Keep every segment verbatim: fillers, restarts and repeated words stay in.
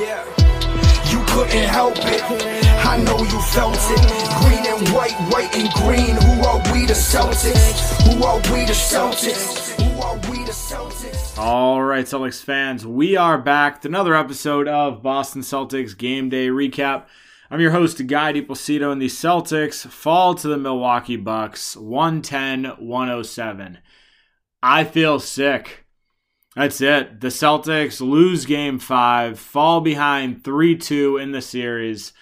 Yeah, you couldn't help it, I know you felt it. Green and white, white and green, who are we the Celtics? Who are we the Celtics? Who are we the Celtics? All right, Celtics fans, we are back to another episode of Boston Celtics Game Day Recap. I'm your host, Guy Deplacido, and the Celtics fall to the Milwaukee Bucks, one ten to one oh seven. I feel sick. That's it. The Celtics lose game five, fall behind three two in the series.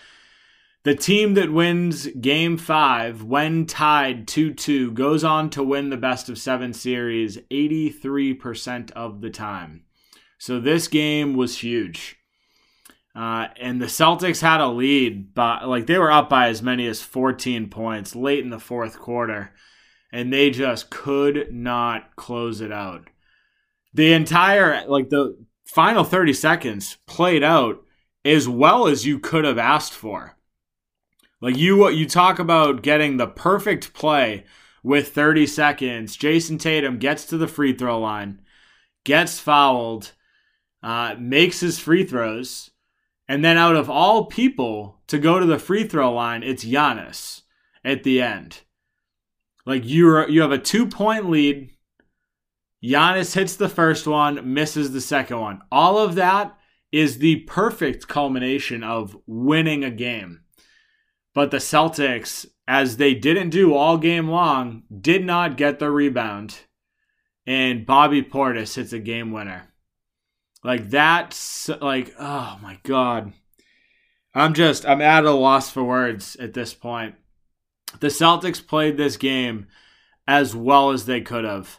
The team that wins game five, when tied two two, goes on to win the best of seven series eighty-three percent of the time. So this game was huge. Uh, and the Celtics had a lead, by, like they were up by as many as fourteen points late in the fourth quarter, and they just could not close it out. The entire, like the final thirty seconds played out as well as you could have asked for. Like you you talk about getting the perfect play with thirty seconds. Jason Tatum gets to the free throw line, gets fouled, uh, makes his free throws, and then out of all people to go to the free throw line, it's Giannis at the end. Like you're, you have a two-point lead. Giannis hits the first one, misses the second one. All of that is the perfect culmination of winning a game. But the Celtics, as they didn't do all game long, did not get the rebound. And Bobby Portis hits a game winner. Like that's like, oh my God. I'm just, I'm at a loss for words at this point. The Celtics played this game as well as they could have.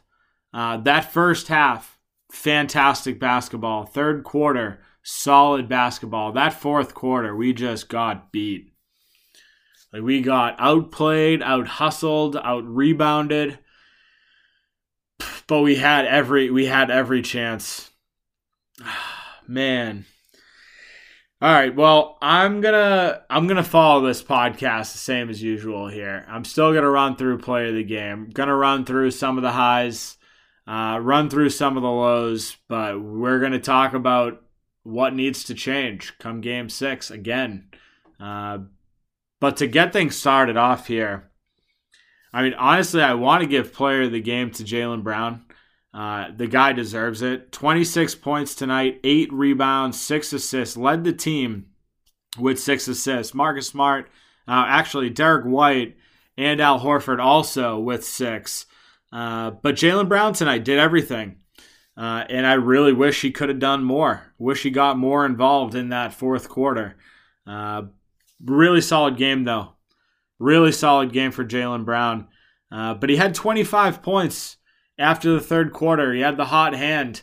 Uh, that first half, fantastic basketball. Third quarter, solid basketball. That fourth quarter, we just got beat. Like we got outplayed, out-hustled, out-rebounded. But we had every we had every chance. Man. All right, well, I'm gonna I'm gonna follow this podcast the same as usual here. I'm still gonna run through play of the game. I'm gonna run through some of the highs. Uh, run through some of the lows, but we're going to talk about what needs to change come game six again. Uh, but to get things started off here, I mean, honestly, I want to give player of the game to Jaylen Brown. Uh, the guy deserves it. twenty-six points tonight, eight rebounds, six assists, led the team with six assists. Marcus Smart, uh, actually Derek White and Al Horford also with six. Uh, but Jaylen Brown tonight did everything, uh, and I really wish he could have done more. Wish he got more involved in that fourth quarter. Uh, really solid game, though. Really solid game for Jaylen Brown. Uh, but he had twenty-five points after the third quarter. He had the hot hand,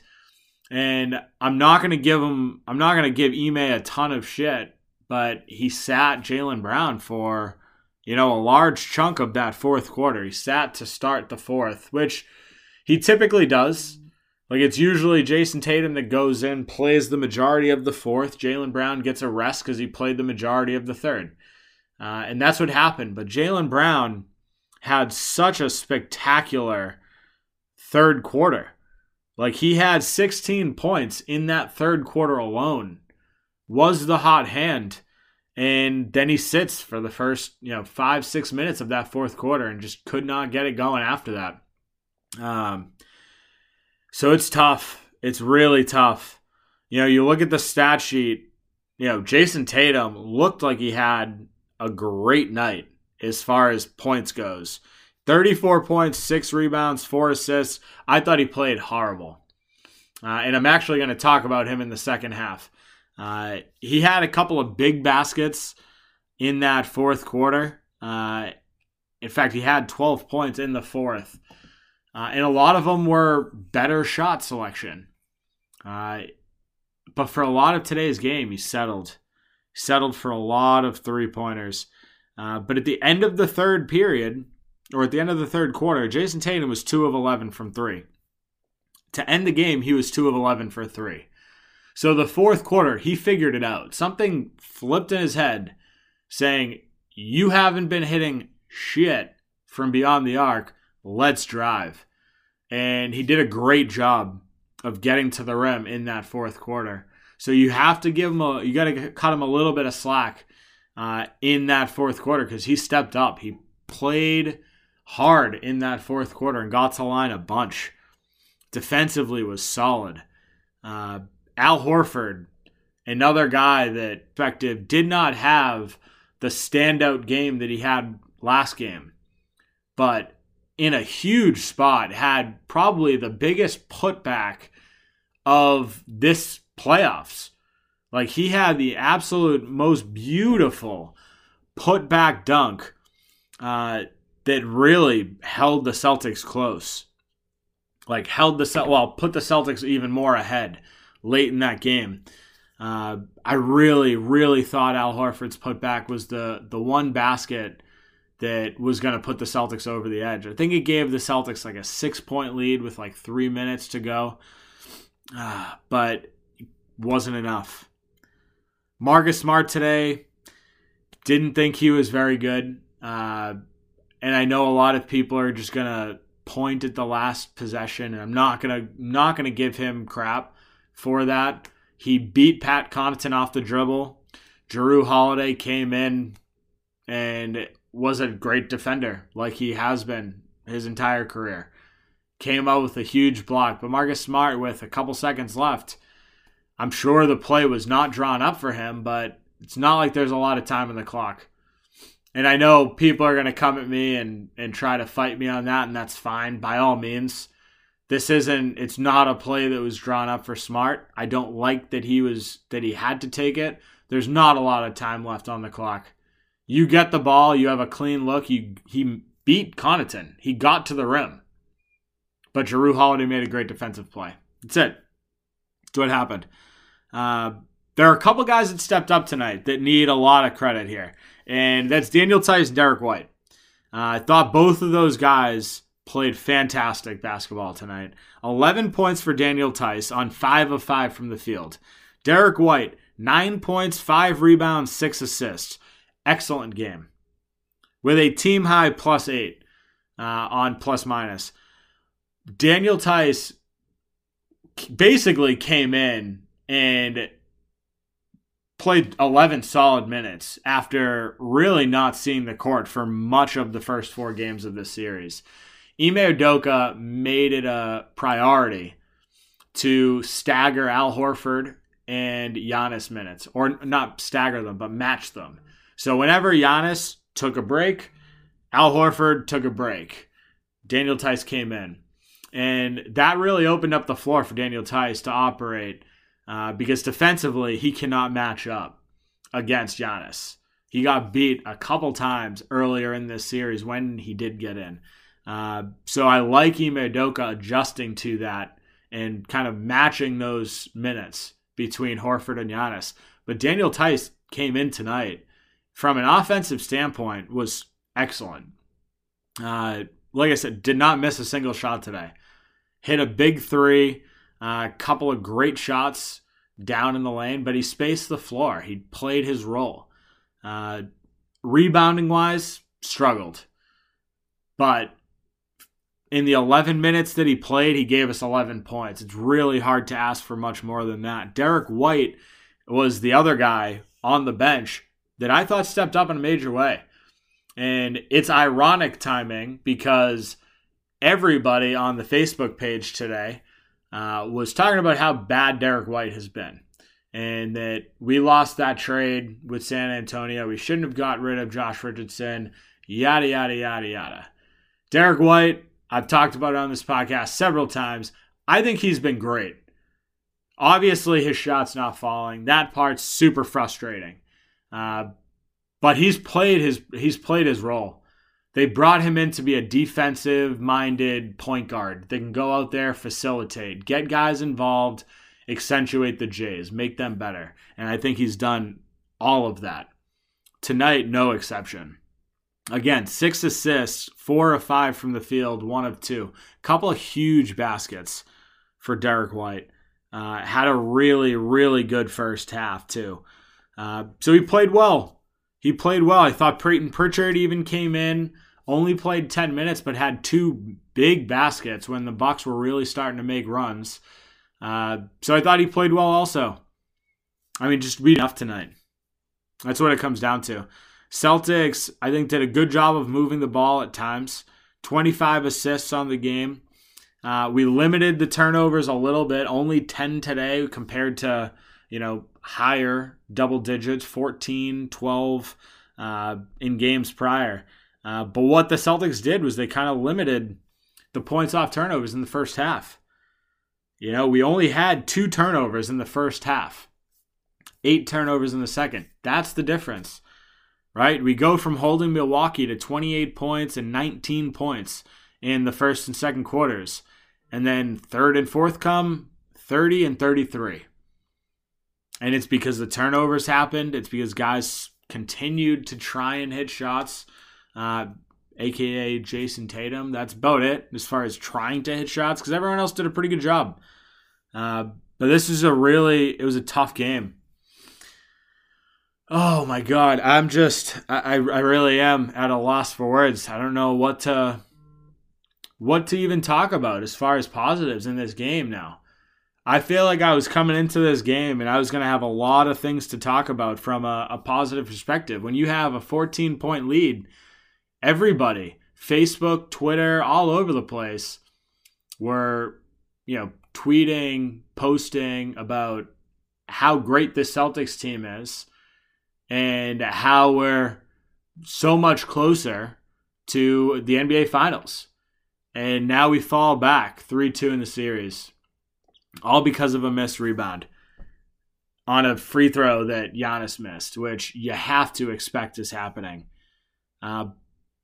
and I'm not going to give him. I'm not going to give Ime a ton of shit, but he sat Jaylen Brown for, you know, a large chunk of that fourth quarter. He sat to start the fourth, which he typically does. Like, it's usually Jason Tatum that goes in, plays the majority of the fourth. Jaylen Brown gets a rest because he played the majority of the third. Uh, and that's what happened. But Jaylen Brown had such a spectacular third quarter. Like, he had sixteen points in that third quarter alone. Was the hot hand. And then he sits for the first, you know, five, six minutes of that fourth quarter and just could not get it going after that. Um, so it's tough. It's really tough. You know, you look at the stat sheet, you know, Jason Tatum looked like he had a great night as far as points goes. thirty-four points, six rebounds, four assists. I thought he played horrible. Uh, and I'm actually going to talk about him in the second half. Uh, he had a couple of big baskets in that fourth quarter. Uh, in fact, he had twelve points in the fourth. Uh, and a lot of them were better shot selection. Uh, but for a lot of today's game, he settled. He settled for a lot of three-pointers. Uh, but at the end of the third period, or at the end of the third quarter, Jason Tatum was two of eleven from three. To end the game, he was two of eleven for three. So the fourth quarter, he figured it out. Something flipped in his head saying, you haven't been hitting shit from beyond the arc. Let's drive. And he did a great job of getting to the rim in that fourth quarter. So you have to give him a, you got to cut him a little bit of slack uh, in that fourth quarter because he stepped up. He played hard in that fourth quarter and got to line a bunch. Defensively was solid. Uh, Al Horford, another guy that effective did not have the standout game that he had last game, but in a huge spot had probably the biggest putback of this playoffs. Like he had the absolute most beautiful putback dunk uh, that really held the Celtics close. Like held the well, put the Celtics even more ahead late in that game. Uh, I really, really thought Al Horford's putback was the the one basket that was going to put the Celtics over the edge. I think it gave the Celtics like a six-point lead with like three minutes to go, uh, but it wasn't enough. Marcus Smart today, didn't think he was very good, uh, and I know a lot of people are just going to point at the last possession, and I'm not going to not going to give him crap for that. He beat Pat Connaughton off the dribble. Jrue Holiday came in and was a great defender, like he has been his entire career. Came out with a huge block. But Marcus Smart, with a couple seconds left, I'm sure the play was not drawn up for him, but it's not like there's a lot of time on the clock. And I know people are going to come at me and, and try to fight me on that, and that's fine, by all means. This isn't, it's not a play that was drawn up for Smart. I don't like that he was, that he had to take it. There's not a lot of time left on the clock. You get the ball, you have a clean look. You, he beat Connaughton. He got to the rim. But Jrue Holiday made a great defensive play. That's it. That's what happened. Uh, there are a couple guys that stepped up tonight that need a lot of credit here. And that's Daniel Theis and Derek White. Uh, I thought both of those guys played fantastic basketball tonight. eleven points for Daniel Theis on five of five from the field. Derek White, nine points, five rebounds, six assists. Excellent game. With a team-high plus eight uh, on plus-minus. Daniel Theis basically came in and played eleven solid minutes after really not seeing the court for much of the first four games of this series. Ime Udoka made it a priority to stagger Al Horford and Giannis minutes, or not stagger them, but match them. So whenever Giannis took a break, Al Horford took a break. Daniel Theis came in. And that really opened up the floor for Daniel Theis to operate uh, because defensively he cannot match up against Giannis. He got beat a couple times earlier in this series when he did get in. Uh, so I like Ime Udoka adjusting to that and kind of matching those minutes between Horford and Giannis. But Daniel Theis came in tonight from an offensive standpoint was excellent. Uh, like I said, did not miss a single shot today. Hit a big three, a uh, couple of great shots down in the lane, but he spaced the floor. He played his role. Uh, rebounding wise, struggled, but in the eleven minutes that he played, he gave us eleven points. It's really hard to ask for much more than that. Derek White was the other guy on the bench that I thought stepped up in a major way. And it's ironic timing because everybody on the Facebook page today uh, was talking about how bad Derek White has been and that we lost that trade with San Antonio. We shouldn't have got rid of Josh Richardson, yada, yada, yada, yada. Derek White, I've talked about it on this podcast several times. I think he's been great. Obviously, his shot's not falling. That part's super frustrating. Uh, but he's played his he's played his role. They brought him in to be a defensive-minded point guard that can go out there, facilitate, get guys involved, accentuate the Jays, make them better. And I think he's done all of that. Tonight, no exception. Again, six assists, four of five from the field, one of two. Couple of huge baskets for Derek White. Uh, had a really, really good first half, too. Uh, so he played well. He played well. I thought Peyton Pritchard even came in, only played ten minutes, but had two big baskets when the Bucks were really starting to make runs. Uh, so I thought he played well also. I mean, just read enough tonight. That's what it comes down to. Celtics, I think, did a good job of moving the ball at times. twenty-five assists on the game. Uh, we limited the turnovers a little bit, only ten today compared to, you know, higher double digits, fourteen, twelve uh, in games prior. Uh, but what the Celtics did was they kind of limited the points off turnovers in the first half. You know, we only had two turnovers in the first half, eight turnovers in the second. That's the difference, right? We go from holding Milwaukee to twenty-eight points and nineteen points in the first and second quarters. And then third and fourth come thirty and thirty-three. And it's because the turnovers happened. It's because guys continued to try and hit shots, uh, a k a. Jason Tatum. That's about it as far as trying to hit shots because everyone else did a pretty good job. Uh, but this is a really, it was a tough game. Oh, my God. I'm just, I, I really am at a loss for words. I don't know what to, what to even talk about as far as positives in this game now. I feel like I was coming into this game and I was going to have a lot of things to talk about from a, a positive perspective. When you have a fourteen-point lead, everybody, Facebook, Twitter, all over the place, were, you know, tweeting, posting about how great this Celtics team is. And how we're so much closer to the N B A Finals. And now we fall back three two in the series. All because of a missed rebound on a free throw that Giannis missed, which you have to expect is happening. Uh,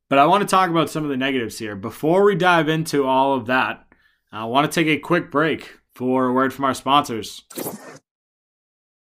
but I want to talk about some of the negatives here. Before we dive into all of that, I want to take a quick break for a word from our sponsors.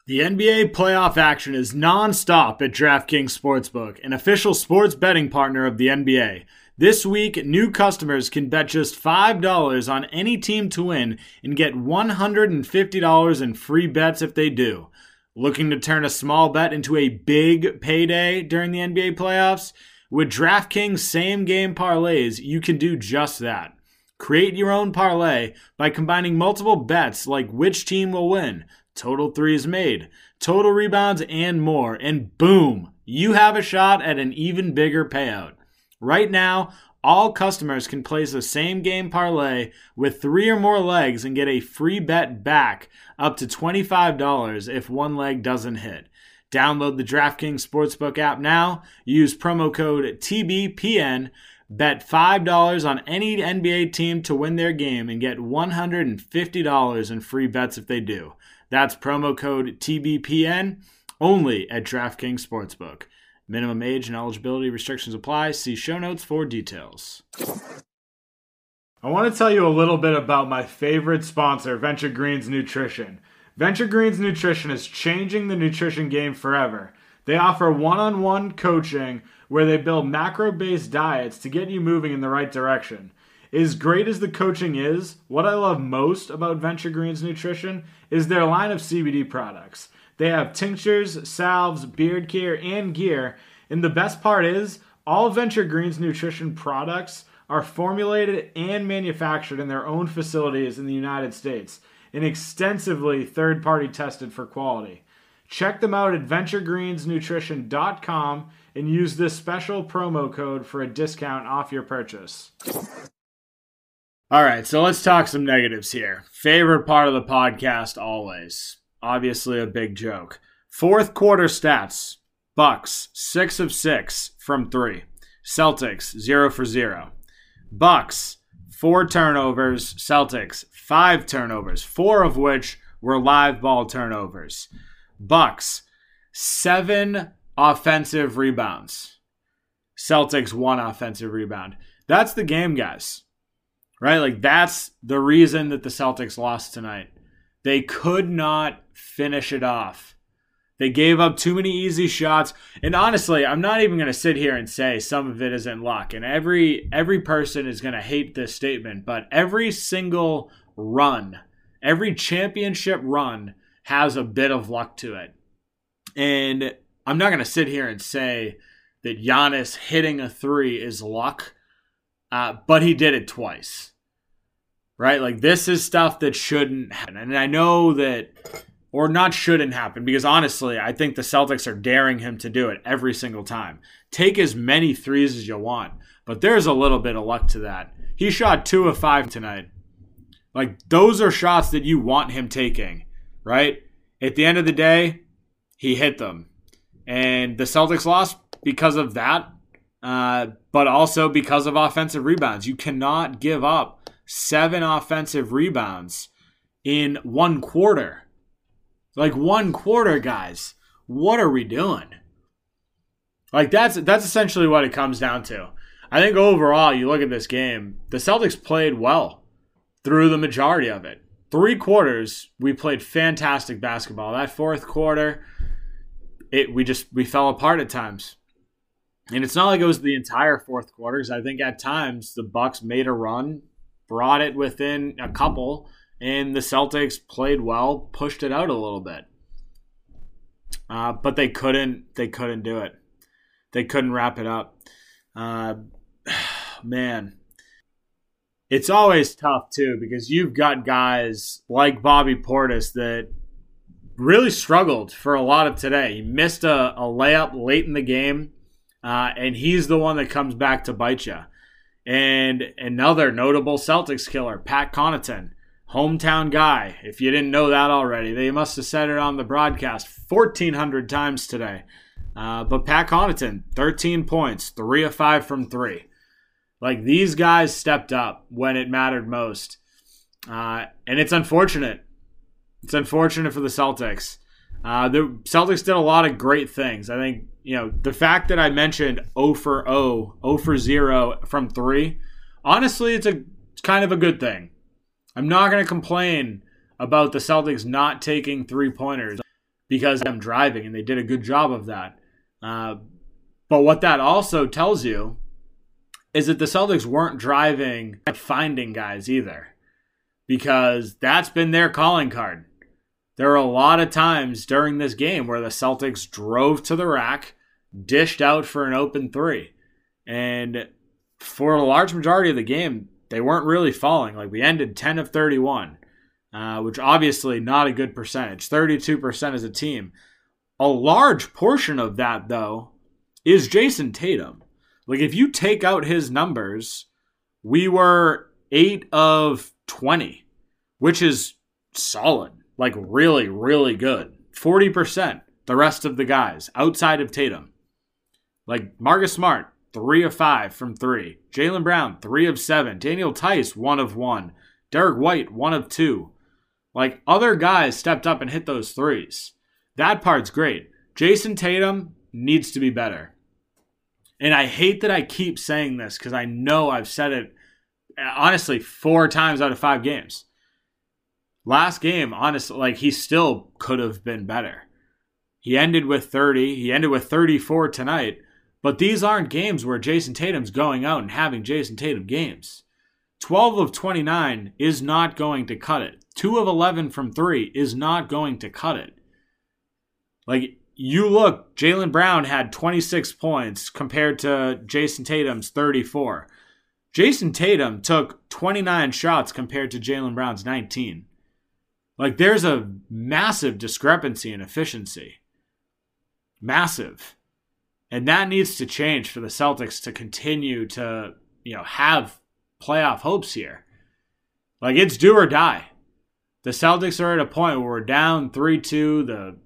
The N B A playoff action is nonstop at DraftKings Sportsbook, an official sports betting partner of the N B A. This week, new customers can bet just five dollars on any team to win and get one hundred fifty dollars in free bets if they do. Looking to turn a small bet into a big payday during the N B A playoffs? With DraftKings same-game parlays, you can do just that. Create your own parlay by combining multiple bets like which team will win, total threes made, total rebounds, and more. And boom, you have a shot at an even bigger payout. Right now, all customers can place a same-game parlay with three or more legs and get a free bet back up to twenty-five dollars if one leg doesn't hit. Download the DraftKings Sportsbook app now. Use promo code T B P N. Bet five dollars on any N B A team to win their game and get one hundred fifty dollars in free bets if they do. That's promo code T B P N only at DraftKings Sportsbook. Minimum age and eligibility restrictions apply. See show notes for details. I want to tell you a little bit about my favorite sponsor, Venture Greens Nutrition. Venture Greens Nutrition is changing the nutrition game forever. They offer one-on-one coaching where they build macro-based diets to get you moving in the right direction. As great as the coaching is, what I love most about Venture Greens Nutrition is their line of C B D products. They have tinctures, salves, beard care, and gear. And the best part is, all Venture Greens Nutrition products are formulated and manufactured in their own facilities in the United States and extensively third-party tested for quality. Check them out at venture greens nutrition dot com and use this special promo code for a discount off your purchase. All right, so let's talk some negatives here. Favorite part of the podcast always. Obviously a big joke. Fourth quarter stats. Bucks, six of six from three. Celtics, zero for zero. Bucks, four turnovers. Celtics, five turnovers, four of which were live ball turnovers. Bucks, seven offensive rebounds. Celtics, one offensive rebound. That's the game, guys. Right? Like, that's the reason that the Celtics lost tonight. They could not finish it off. They gave up too many easy shots. And honestly, I'm not even going to sit here and say some of it isn't luck. And every every person is going to hate this statement. But every single run, every championship run has a bit of luck to it. And I'm not going to sit here and say that Giannis hitting a three is luck. Uh, but he did it twice. Right? Like, this is stuff that shouldn't happen. And I know that or not shouldn't happen, because honestly, I think the Celtics are daring him to do it every single time. Take as many threes as you want, but there's a little bit of luck to that. He shot two of five tonight. Like, those are shots that you want him taking, right? At the end of the day, he hit them. And the Celtics lost because of that, uh, but also because of offensive rebounds. You cannot give up seven offensive rebounds in one quarter. Like, one quarter, guys. What are we doing? Like, that's that's essentially what it comes down to. I think overall, you look at this game, the Celtics played well through the majority of it. Three quarters, we played fantastic basketball. That fourth quarter, it we just we fell apart at times. And it's not like it was the entire fourth quarter, because I think at times the Bucks made a run, brought it within a couple, and the Celtics played well, pushed it out a little bit. Uh, but they couldn't they couldn't do it. They couldn't wrap it up. Uh, man. It's always tough, too, because you've got guys like Bobby Portis that really struggled for a lot of today. He missed a, a layup late in the game, uh, and he's the one that comes back to bite you. And another notable Celtics killer, Pat Connaughton, hometown guy. If you didn't know that already, they must have said it on the broadcast fourteen hundred times today. Uh, but Pat Connaughton, thirteen points, three of five from three. Like, these guys stepped up when it mattered most. Uh, and it's unfortunate. It's unfortunate for the Celtics. Uh, the Celtics did a lot of great things. I think, you know, the fact that I mentioned zero for zero, zero for zero from three, honestly, it's a it's kind of a good thing. I'm not going to complain about the Celtics not taking three-pointers because I'm driving, and they did a good job of that. Uh, but what that also tells you is that the Celtics weren't driving and finding guys either, because that's been their calling card. There were a lot of times during this game where the Celtics drove to the rack, dished out for an open three. And for a large majority of the game, they weren't really falling. Like, we ended ten of thirty-one, uh, which obviously not a good percentage, thirty-two percent as a team. A large portion of that, though, is Jason Tatum. Like, if you take out his numbers, we were eight of twenty, which is solid. Like, really, really good. forty percent, the rest of the guys, outside of Tatum. Like, Marcus Smart, three of five from three. Jaylen Brown, three of seven. Daniel Theis, one of one. Derek White, one of two. Like, other guys stepped up and hit those threes. That part's great. Jason Tatum needs to be better. And I hate that I keep saying this, because I know I've said it, honestly, four times out of five games. Last game, honestly, like, he still could have been better. He ended with thirty. He ended with thirty-four tonight. But these aren't games where Jason Tatum's going out and having Jason Tatum games. twelve of twenty-nine is not going to cut it. two of eleven from three is not going to cut it. Like, you look, Jaylen Brown had twenty-six points compared to Jason Tatum's thirty-four. Jason Tatum took twenty-nine shots compared to Jaylen Brown's nineteen. Like, there's a massive discrepancy in efficiency. Massive. And that needs to change for the Celtics to continue to, you know, have playoff hopes here. Like, it's do or die. The Celtics are at a point where we're down three two. The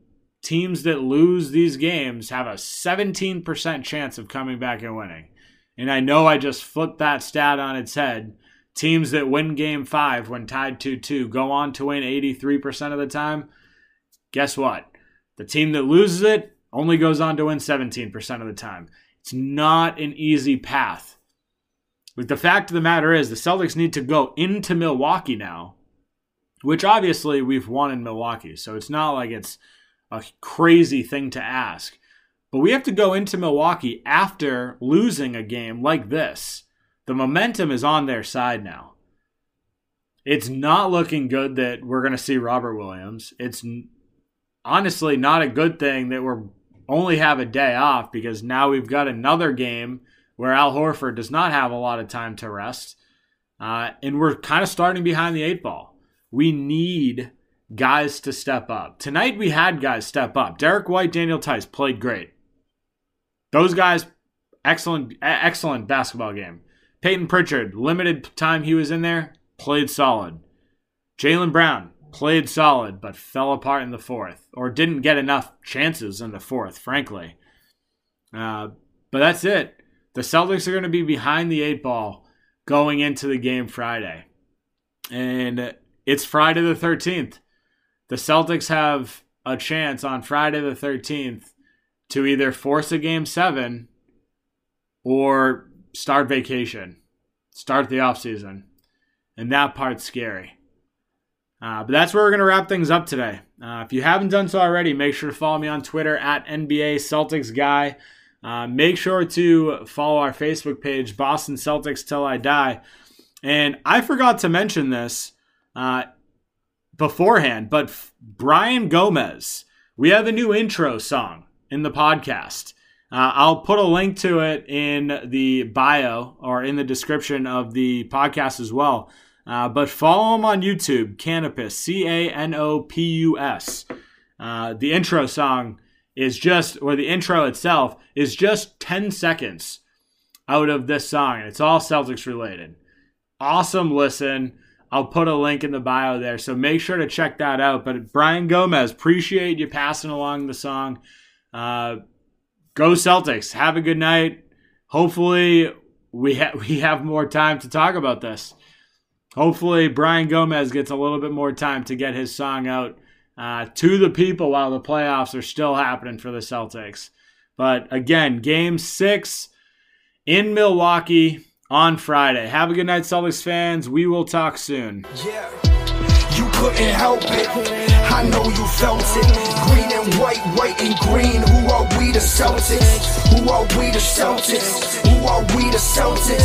teams that lose these games have a seventeen percent chance of coming back and winning. And I know I just flipped that stat on its head. Teams that win game five when tied two two go on to win eighty-three percent of the time. Guess what? The team that loses it only goes on to win seventeen percent of the time. It's not an easy path. But the fact of the matter is, the Celtics need to go into Milwaukee now, which obviously we've won in Milwaukee. So it's not like it's a crazy thing to ask. But we have to go into Milwaukee after losing a game like this. The momentum is on their side now. It's not looking good that we're going to see Robert Williams. It's honestly not a good thing that we're only have a day off, because now we've got another game where Al Horford does not have a lot of time to rest. Uh, and we're kind of starting behind the eight ball. We need guys to step up. Tonight we had guys step up. Derek White, Daniel Theis played great. Those guys, excellent, excellent basketball game. Peyton Pritchard, limited time he was in there, played solid. Jaylen Brown played solid, but fell apart in the fourth, or didn't get enough chances in the fourth, frankly. Uh, but that's it. The Celtics are going to be behind the eight ball going into the game Friday. And it's Friday the thirteenth. The Celtics have a chance on Friday the thirteenth to either force a game seven or start vacation, start the offseason. And that part's scary. Uh, but that's where we're going to wrap things up today. Uh, if you haven't done so already, make sure to follow me on Twitter at N B A Celtics Guy. Uh, make sure to follow our Facebook page, Boston Celtics Till I Die. And I forgot to mention this uh, beforehand, but F- Bryan Gomez, we have a new intro song in the podcast. Uh, I'll put a link to it in the bio or in the description of the podcast as well. Uh, but follow him on YouTube, Canopus, C A N O P U S. Uh, the intro song is just, or the intro itself, is just ten seconds out of this song. And it's all Celtics related. Awesome listen. I'll put a link in the bio there, so make sure to check that out. But Bryan Gomez, appreciate you passing along the song. Uh, go Celtics. Have a good night. Hopefully we, ha- we have more time to talk about this. Hopefully, Bryan Gomez gets a little bit more time to get his song out uh, to the people while the playoffs are still happening for the Celtics. But again, game six in Milwaukee on Friday. Have a good night, Celtics fans. We will talk soon. Yeah, you couldn't help it. I know you felt it. Green and white, white and green. Who are we, the Celtics? Who are we, the Celtics? Who are we, the Celtics?